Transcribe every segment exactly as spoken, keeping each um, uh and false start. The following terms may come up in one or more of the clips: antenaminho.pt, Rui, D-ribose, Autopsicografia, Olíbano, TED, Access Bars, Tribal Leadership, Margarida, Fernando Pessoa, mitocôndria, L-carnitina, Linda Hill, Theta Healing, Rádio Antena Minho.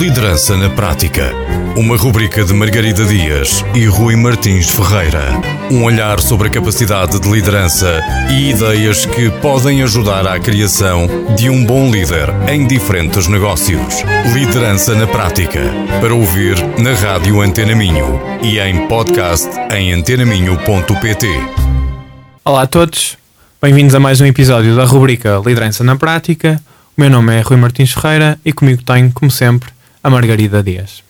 Liderança na Prática. Uma rubrica de Margarida Dias e Rui Martins Ferreira. Um olhar sobre a capacidade de liderança e ideias que podem ajudar à criação de um bom líder em diferentes negócios. Liderança na Prática. Para ouvir na Rádio Antena Minho e em podcast em antena minho ponto pt. Olá a todos. Bem-vindos a mais um episódio da rubrica Liderança na Prática. O meu nome é Rui Martins Ferreira e comigo tenho, como sempre, a Margarida Dias.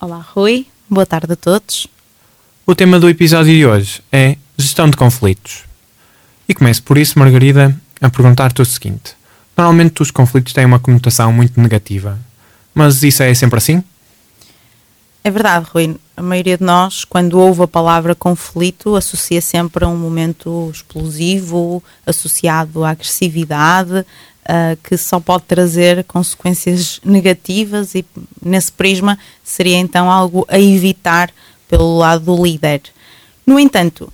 Olá, Rui. Boa tarde a todos. O tema do episódio de hoje é gestão de conflitos. E começo por isso, Margarida, a perguntar-te o seguinte. Normalmente os conflitos têm uma conotação muito negativa, mas isso é sempre assim? É verdade, Rui. A maioria de nós, quando ouve a palavra conflito, associa sempre a um momento explosivo, associado à agressividade, Uh, que só pode trazer consequências negativas, e nesse prisma seria então algo a evitar pelo lado do líder. No entanto,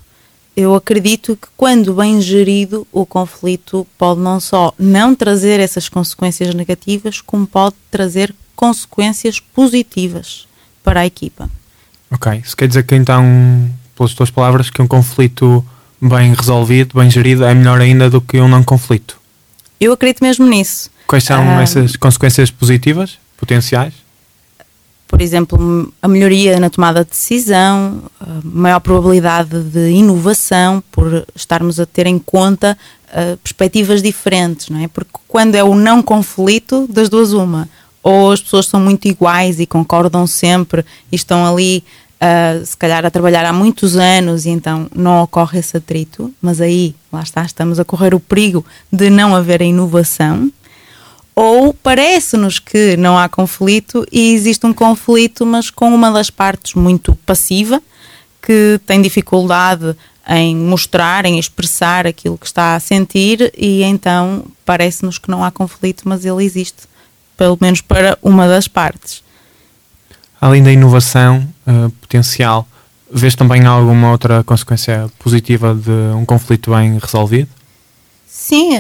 eu acredito que quando bem gerido, o conflito pode não só não trazer essas consequências negativas, como pode trazer consequências positivas para a equipa. Ok, isso quer dizer que então, pelas tuas palavras, que um conflito bem resolvido, bem gerido, é melhor ainda do que um não conflito? Eu acredito mesmo nisso. Quais são ah, essas consequências positivas, potenciais? Por exemplo, a melhoria na tomada de decisão, maior probabilidade de inovação por estarmos a ter em conta uh, perspectivas diferentes, não é? Porque quando é o não conflito, das duas uma. Ou as pessoas são muito iguais e concordam sempre e estão ali, uh, se calhar, a trabalhar há muitos anos e então não ocorre esse atrito, mas aí... Lá está, estamos a correr o perigo de não haver inovação, ou parece-nos que não há conflito e existe um conflito, mas com uma das partes muito passiva, que tem dificuldade em mostrar, em expressar aquilo que está a sentir, e então parece-nos que não há conflito, mas ele existe, pelo menos para uma das partes. Além da inovação uh, potencial, vês também alguma outra consequência positiva de um conflito bem resolvido? Sim,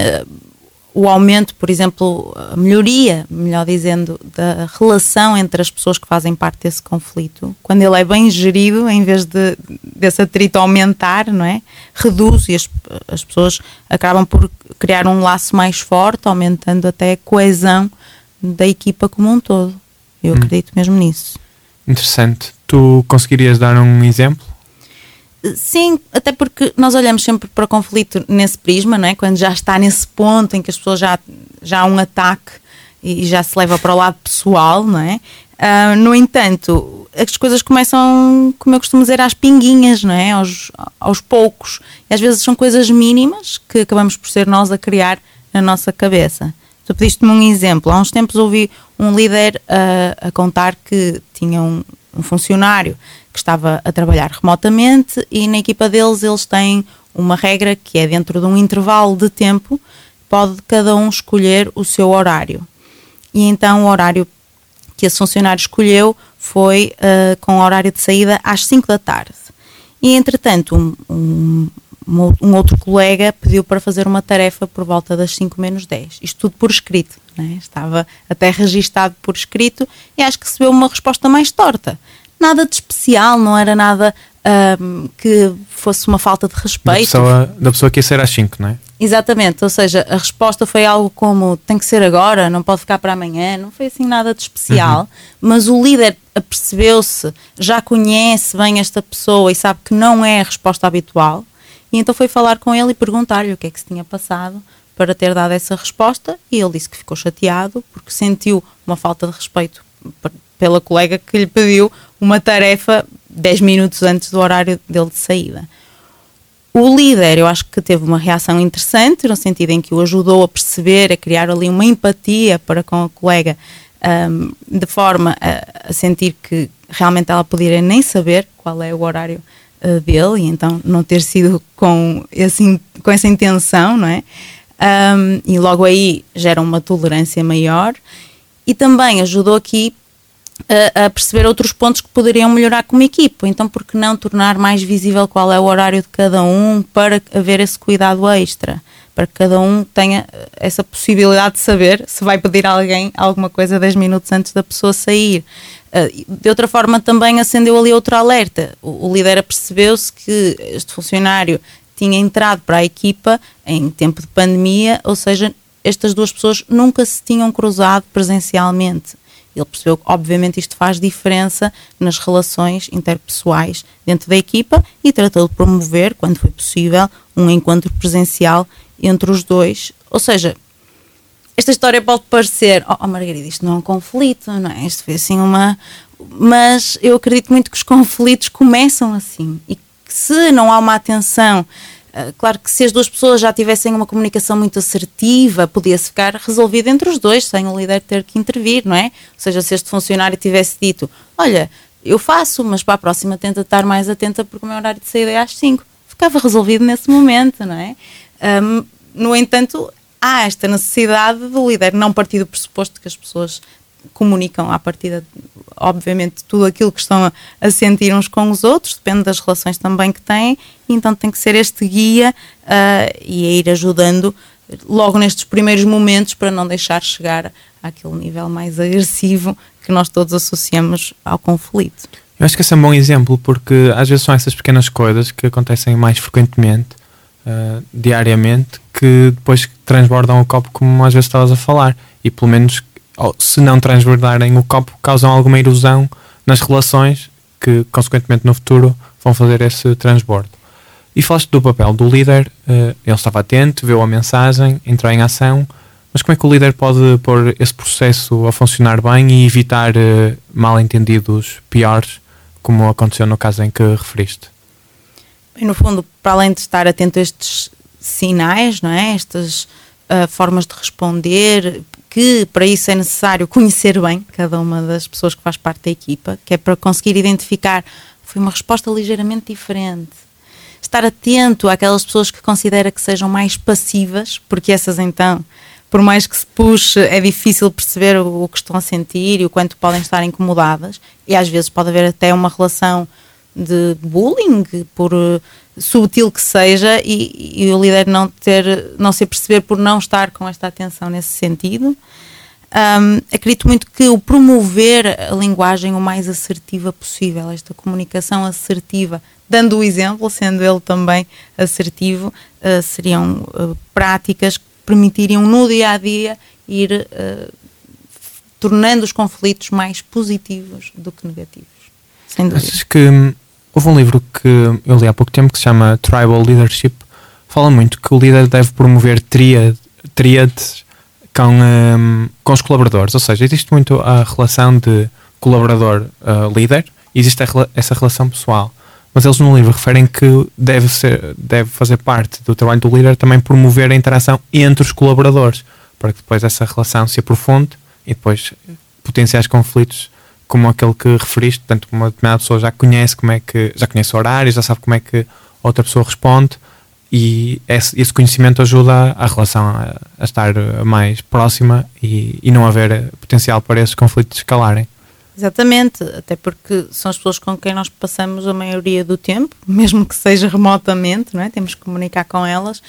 o aumento, por exemplo, a melhoria, melhor dizendo, da relação entre as pessoas que fazem parte desse conflito. Quando ele é bem gerido, em vez de, desse atrito aumentar, não é? Reduz e as, as pessoas acabam por criar um laço mais forte, aumentando até a coesão da equipa como um todo. Eu hum. acredito mesmo nisso. Interessante. Tu conseguirias dar um exemplo? Sim, até porque nós olhamos sempre para o conflito nesse prisma, não é? Quando já está nesse ponto em que as pessoas já, já há um ataque e já se leva para o lado pessoal, não é? Uh, no entanto, as coisas começam, como eu costumo dizer, às pinguinhas, não é? Aos, aos poucos. E às vezes são coisas mínimas que acabamos por ser nós a criar na nossa cabeça. Tu pediste-me um exemplo. Há uns tempos ouvi um líder uh, a contar que tinha um... um funcionário que estava a trabalhar remotamente e na equipa deles eles têm uma regra que é dentro de um intervalo de tempo pode cada um escolher o seu horário. E então o horário que esse funcionário escolheu foi uh, com o horário de saída às cinco da tarde. E entretanto um, um, um outro colega pediu para fazer uma tarefa por volta das cinco menos dez. Isto tudo por escrito. Né? Estava até registado por escrito e acho que recebeu uma resposta mais torta. Nada de especial, não era nada um, que fosse uma falta de respeito. Da pessoa, da pessoa que ia ser às cinco, não é? Exatamente, ou seja, a resposta foi algo como tem que ser agora, não pode ficar para amanhã, não foi assim nada de especial, uhum. Mas o líder apercebeu-se, já conhece bem esta pessoa e sabe que não é a resposta habitual e então foi falar com ele e perguntar-lhe o que é que se tinha passado para ter dado essa resposta, e ele disse que ficou chateado porque sentiu uma falta de respeito p- pela colega que lhe pediu uma tarefa dez minutos antes do horário dele de saída. O líder, eu acho que teve uma reação interessante, no sentido em que o ajudou a perceber, a criar ali uma empatia para com a colega, um, de forma a, a sentir que realmente ela poderia nem saber qual é o horário uh, dele, e então não ter sido com, esse, com essa intenção, não é? Um, e logo aí gera uma tolerância maior e também ajudou aqui a, a perceber outros pontos que poderiam melhorar como equipa. Então por que não tornar mais visível qual é o horário de cada um para haver esse cuidado extra, para que cada um tenha essa possibilidade de saber se vai pedir a alguém alguma coisa dez minutos antes da pessoa sair. De outra forma, também acendeu ali outro alerta. O líder apercebeu-se que este funcionário tinha entrado para a equipa em tempo de pandemia, ou seja, estas duas pessoas nunca se tinham cruzado presencialmente. Ele percebeu que, obviamente, isto faz diferença nas relações interpessoais dentro da equipa e tratou de promover, quando foi possível, um encontro presencial entre os dois. Ou seja, esta história pode parecer, oh, oh Margarida, isto não é um conflito, não é? Isto foi assim uma... Mas eu acredito muito que os conflitos começam assim e que se não há uma atenção... Claro que se as duas pessoas já tivessem uma comunicação muito assertiva, podia-se ficar resolvido entre os dois, sem o líder ter que intervir, não é? Ou seja, se este funcionário tivesse dito, olha, eu faço, mas para a próxima tenta estar mais atenta porque o meu horário de saída é às cinco. Ficava resolvido nesse momento, não é? Um, no entanto, há esta necessidade do líder não partir do pressuposto que as pessoas comunicam à partida, obviamente, tudo aquilo que estão a sentir uns com os outros, depende das relações também que têm, então tem que ser este guia uh, e a ir ajudando logo nestes primeiros momentos para não deixar chegar àquele nível mais agressivo que nós todos associamos ao conflito. Eu acho que esse é um bom exemplo, porque às vezes são essas pequenas coisas que acontecem mais frequentemente, uh, diariamente, que depois transbordam o copo, como às vezes estavas a falar, e pelo menos ou, se não transbordarem o copo, causam alguma erosão nas relações que, consequentemente, no futuro vão fazer esse transbordo. E falaste do papel do líder, ele estava atento, viu a mensagem, entrou em ação, mas como é que o líder pode pôr esse processo a funcionar bem e evitar mal-entendidos piores, como aconteceu no caso em que referiste? Bem, no fundo, para além de estar atento a estes sinais, não é? Estas uh, formas de responder... que para isso é necessário conhecer bem cada uma das pessoas que faz parte da equipa, que é para conseguir identificar, foi uma resposta ligeiramente diferente. Estar atento àquelas pessoas que considera que sejam mais passivas, porque essas então, por mais que se puxe, é difícil perceber o, o que estão a sentir e o quanto podem estar incomodadas, e às vezes pode haver até uma relação de bullying, por uh, subtil que seja, e, e o líder não, ter, não se aperceber por não estar com esta atenção nesse sentido. Um, acredito muito que o promover a linguagem o mais assertiva possível, esta comunicação assertiva, dando o exemplo, sendo ele também assertivo, uh, seriam uh, práticas que permitiriam no dia-a-dia ir uh, tornando os conflitos mais positivos do que negativos. Sem dúvida. Achas que... Houve um livro que eu li há pouco tempo que se chama Tribal Leadership, fala muito que o líder deve promover tríades com, um, com os colaboradores, ou seja, existe muito a relação de colaborador-líder uh, e existe a, essa relação pessoal, mas eles no livro referem que deve, ser, deve fazer parte do trabalho do líder também promover a interação entre os colaboradores, para que depois essa relação se aprofunde e depois potenciais conflitos como aquele que referiste, portanto, uma determinada pessoa já conhece como é que, já conhece o horário, já sabe como é que outra pessoa responde e esse, esse conhecimento ajuda a relação a, a estar mais próxima e, e não haver potencial para esses conflitos escalarem. Exatamente, até porque são as pessoas com quem nós passamos a maioria do tempo, mesmo que seja remotamente, não é? Temos que comunicar com elas.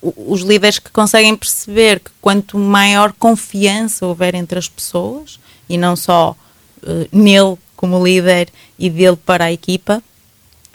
Os líderes que conseguem perceber que quanto maior confiança houver entre as pessoas, e não só nele como líder e dele para a equipa,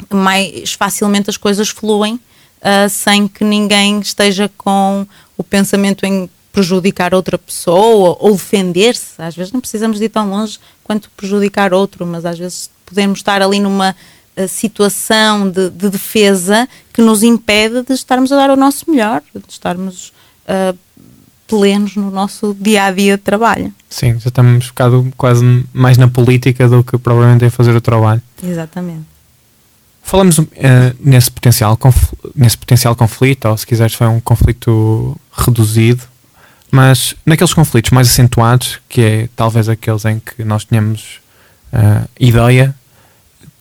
mais facilmente as coisas fluem uh, sem que ninguém esteja com o pensamento em prejudicar outra pessoa ou defender-se. Às vezes não precisamos de ir tão longe quanto prejudicar outro, mas às vezes podemos estar ali numa uh, situação de, de defesa que nos impede de estarmos a dar o nosso melhor, de estarmos uh, plenos no nosso dia-a-dia de trabalho. Sim, já estamos focado quase mais na política do que provavelmente em fazer o trabalho. Exatamente. Falamos uh, nesse, potencial conf- nesse potencial conflito, ou se quiseres foi um conflito reduzido, mas naqueles conflitos mais acentuados, que é talvez aqueles em que nós tínhamos uh, ideia,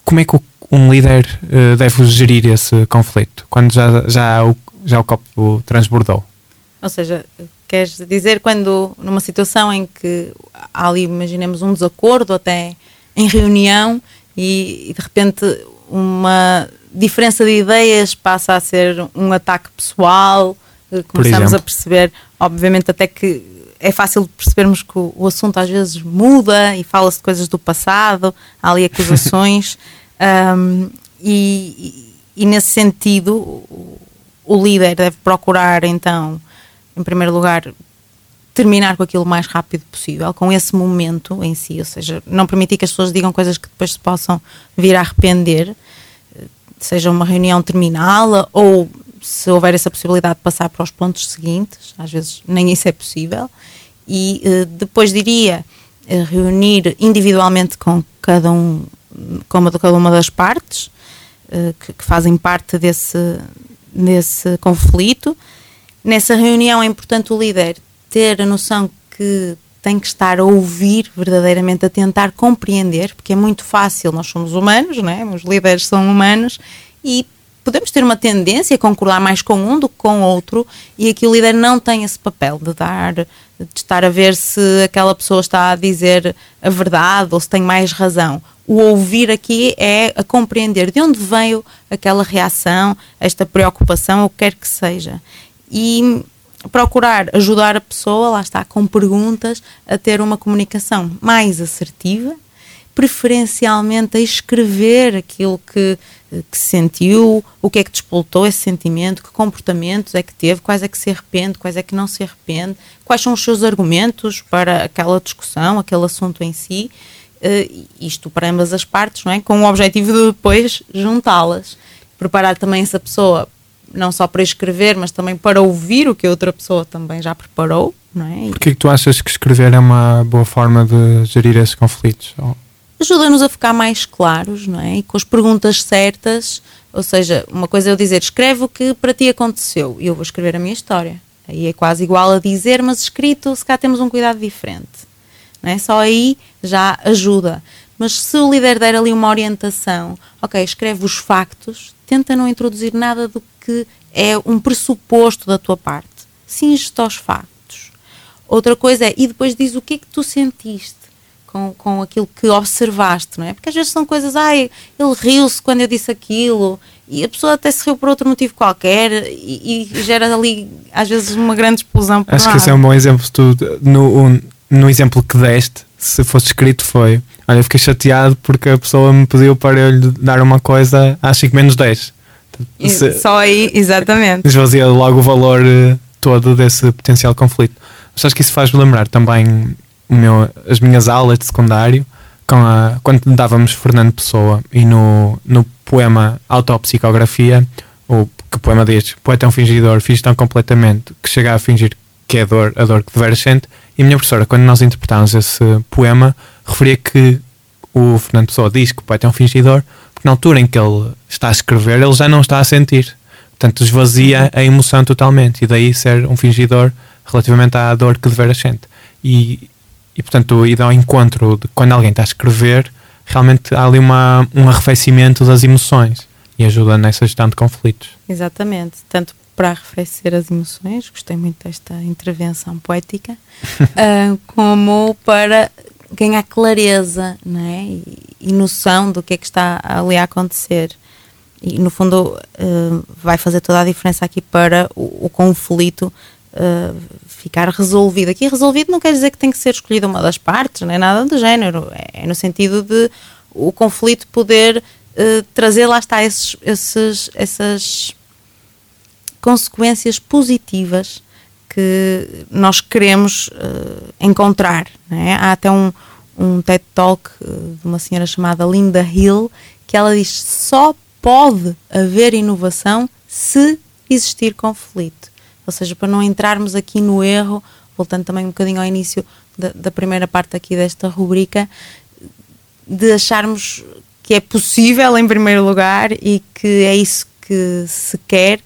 como é que o, um líder uh, deve gerir esse conflito, quando já, já, o, já o copo transbordou? Ou seja, queres dizer quando numa situação em que há ali, imaginemos, um desacordo até em reunião e, e de repente uma diferença de ideias passa a ser um ataque pessoal, que começamos a perceber, obviamente até que é fácil percebermos que o, o assunto às vezes muda e fala-se de coisas do passado, há ali acusações, um, e, e, e nesse sentido o, o líder deve procurar então, em primeiro lugar, terminar com aquilo o mais rápido possível, com esse momento em si, ou seja, não permitir que as pessoas digam coisas que depois se possam vir a arrepender, seja uma reunião terminá-la ou se houver essa possibilidade de passar para os pontos seguintes, às vezes nem isso é possível, e depois diria reunir individualmente com cada, um, com cada uma das partes que, que fazem parte desse, desse conflito. Nessa reunião é importante o líder ter a noção que tem que estar a ouvir verdadeiramente, a tentar compreender, porque é muito fácil, nós somos humanos, não é? Os líderes são humanos e podemos ter uma tendência a concordar mais com um do que com o outro, e aqui o líder não tem esse papel de dar, de estar a ver se aquela pessoa está a dizer a verdade ou se tem mais razão. O ouvir aqui é a compreender de onde veio aquela reação, esta preocupação, ou o que quer que seja. E procurar ajudar a pessoa, lá está, com perguntas, a ter uma comunicação mais assertiva, preferencialmente a escrever aquilo que, que sentiu, o que é que despoltou esse sentimento, que comportamentos é que teve, quais é que se arrepende, quais é que não se arrepende, quais são os seus argumentos para aquela discussão, aquele assunto em si, uh, isto para ambas as partes, não é? Com o objetivo de depois juntá-las. Preparar também essa pessoa não só para escrever, mas também para ouvir o que a outra pessoa também já preparou, não é? Porquê que tu achas que escrever é uma boa forma de gerir esses conflitos? Ajuda-nos a ficar mais claros, não é? E com as perguntas certas, ou seja, uma coisa é eu dizer, escreve o que para ti aconteceu, e eu vou escrever a minha história. Aí é quase igual a dizer, mas escrito, se cá temos um cuidado diferente, não é? Só aí já ajuda. Mas se o líder der ali uma orientação, ok, escreve os factos, tenta não introduzir nada do que é um pressuposto da tua parte. Singe-te aos factos. Outra coisa é, e depois diz o que é que tu sentiste com, com aquilo que observaste, não é? Porque às vezes são coisas, ai, ele riu-se quando eu disse aquilo, e a pessoa até se riu por outro motivo qualquer, e, e gera ali, às vezes, uma grande explosão. Por Acho lá. que esse é um bom exemplo. Tu, no, um, no exemplo que deste, se fosse escrito foi, olha, eu fiquei chateado porque a pessoa me pediu para eu lhe dar uma coisa às cinco menos dez. Se, Só aí, exatamente. Esvazia logo o valor todo desse potencial conflito. Mas acho que isso faz-me lembrar também o meu, as minhas aulas de secundário, com a, quando dávamos Fernando Pessoa, e no, no poema Autopsicografia, ou que o poema diz, poeta é um fingidor, finge tão completamente que chega a fingir que é a dor, a dor que deveras sente. E a minha professora, quando nós interpretámos esse poema, referia que o Fernando Pessoa diz que o poeta é um fingidor, porque na altura em que ele está a escrever, ele já não está a sentir. Portanto, esvazia a emoção totalmente, e daí ser um fingidor relativamente à dor que deveras sente. E, e portanto, ir ao encontro de quando alguém está a escrever, realmente há ali uma, um arrefecimento das emoções, e ajuda nessa gestão de conflitos. Exatamente. Tanto para arrefecer as emoções, gostei muito desta intervenção poética, uh, como para ganhar clareza, não é? E, e noção do que é que está ali a acontecer. E, no fundo, uh, vai fazer toda a diferença aqui para o, o conflito uh, ficar resolvido. Aqui resolvido não quer dizer que tem que ser escolhida uma das partes, não é nada do género. É no sentido de o conflito poder uh, trazer, lá está, esses, esses, essas consequências positivas que nós queremos uh, encontrar, não é? Há até um, um TED Talk uh, de uma senhora chamada Linda Hill, que ela diz que só pode haver inovação se existir conflito. Ou seja, para não entrarmos aqui no erro, voltando também um bocadinho ao início da, da primeira parte aqui desta rubrica, de acharmos que é possível em primeiro lugar e que é isso que se quer,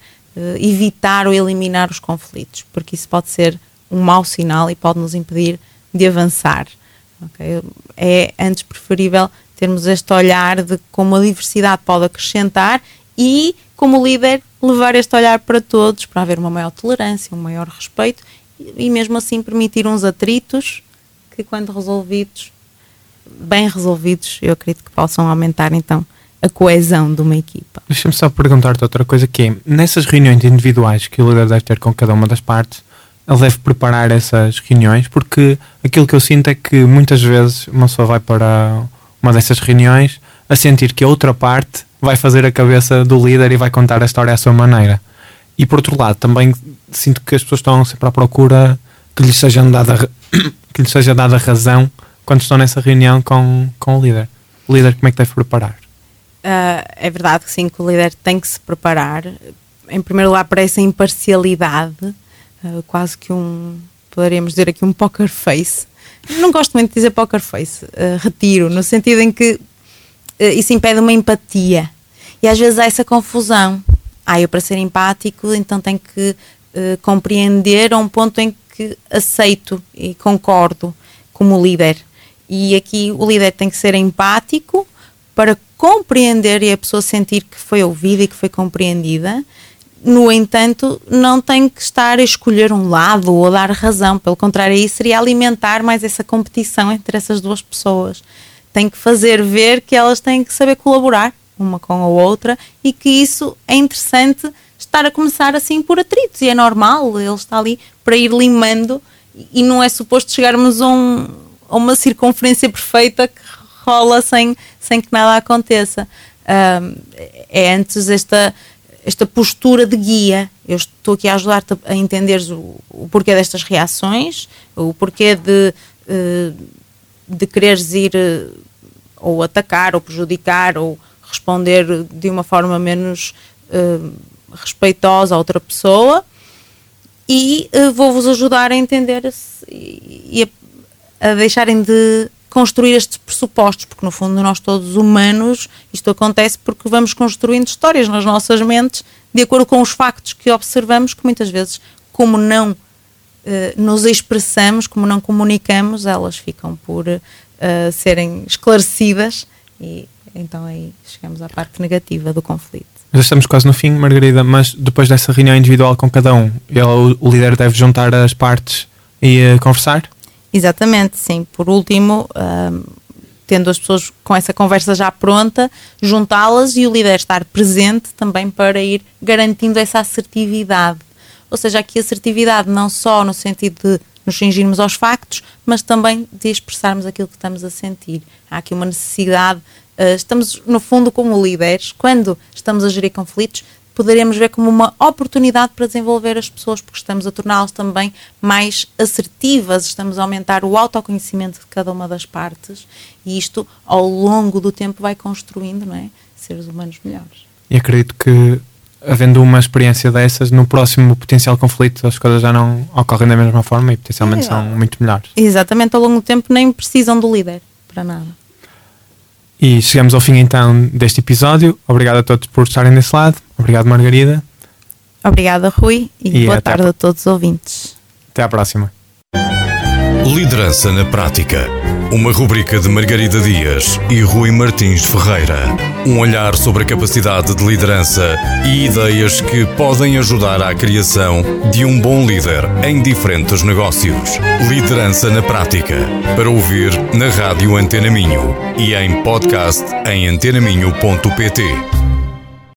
evitar ou eliminar os conflitos, porque isso pode ser um mau sinal e pode nos impedir de avançar. Okay? É antes preferível termos este olhar de como a diversidade pode acrescentar e, como líder, levar este olhar para todos, para haver uma maior tolerância, um maior respeito e, mesmo assim, permitir uns atritos que, quando resolvidos, bem resolvidos, eu acredito que possam aumentar, então, a coesão de uma equipa. Deixa-me só perguntar-te outra coisa, que é, nessas reuniões individuais que o líder deve ter com cada uma das partes, ele deve preparar essas reuniões, porque aquilo que eu sinto é que muitas vezes uma pessoa vai para uma dessas reuniões a sentir que a outra parte vai fazer a cabeça do líder e vai contar a história à sua maneira. E por outro lado, também sinto que as pessoas estão sempre à procura que lhes seja dada, que lhes seja dada razão quando estão nessa reunião com, com o líder. O líder, como é que deve preparar? Uh, é verdade que sim, que o líder tem que se preparar. Em primeiro lugar, para essa imparcialidade, uh, quase que um, poderíamos dizer aqui um poker face. Não gosto muito de dizer poker face, uh, retiro, no sentido em que uh, isso impede uma empatia. E às vezes há essa confusão. Ah, eu para ser empático, então tenho que uh, compreender a um ponto em que aceito e concordo como líder. E aqui o líder tem que ser empático para compreender e a pessoa sentir que foi ouvida e que foi compreendida. No entanto, não tem que estar a escolher um lado ou a dar razão. Pelo contrário, aí seria alimentar mais essa competição entre essas duas pessoas. Tem que fazer ver que elas têm que saber colaborar uma com a outra e que isso é interessante estar a começar assim por atritos. E é normal, ele está ali para ir limando e não é suposto chegarmos a, um, a uma circunferência perfeita que rola sem, sem que nada aconteça. Um, é antes esta, esta postura de guia. Eu estou aqui a ajudar-te a entenderes o, o porquê destas reações, o porquê de, de quereres ir ou atacar ou prejudicar ou responder de uma forma menos uh, respeitosa a outra pessoa e uh, vou-vos ajudar a entender e a, a deixarem de construir estes pressupostos, porque no fundo nós todos humanos, isto acontece porque vamos construindo histórias nas nossas mentes de acordo com os factos que observamos, que muitas vezes, como não uh, nos expressamos, como não comunicamos, elas ficam por uh, serem esclarecidas e então aí chegamos à parte negativa do conflito. Já estamos quase no fim, Margarida, mas depois dessa reunião individual com cada um, ele, o líder deve juntar as partes e uh, conversar? Exatamente, sim. Por último, uh, tendo as pessoas com essa conversa já pronta, juntá-las e o líder estar presente também para ir garantindo essa assertividade. Ou seja, aqui a assertividade não só no sentido de nos cingirmos aos factos, mas também de expressarmos aquilo que estamos a sentir. Há aqui uma necessidade. Estamos, no fundo, como líderes, quando estamos a gerir conflitos, poderemos ver como uma oportunidade para desenvolver as pessoas, porque estamos a torná-las também mais assertivas, estamos a aumentar o autoconhecimento de cada uma das partes e isto, ao longo do tempo, vai construindo, não é? Seres humanos melhores. E acredito que, havendo uma experiência dessas, no próximo potencial conflito as coisas já não ocorrem da mesma forma e potencialmente é, são muito melhores. Exatamente, ao longo do tempo nem precisam do líder, para nada. E chegamos ao fim então deste episódio. Obrigado a todos por estarem desse lado. Obrigado, Margarida. Obrigada, Rui. E, e boa tarde a... a todos os ouvintes. Até à próxima. Liderança na Prática. Uma rubrica de Margarida Dias e Rui Martins Ferreira. Um olhar sobre a capacidade de liderança e ideias que podem ajudar à criação de um bom líder em diferentes negócios. Liderança na Prática. Para ouvir na Rádio Antena Minho e em podcast em antena minho ponto pt.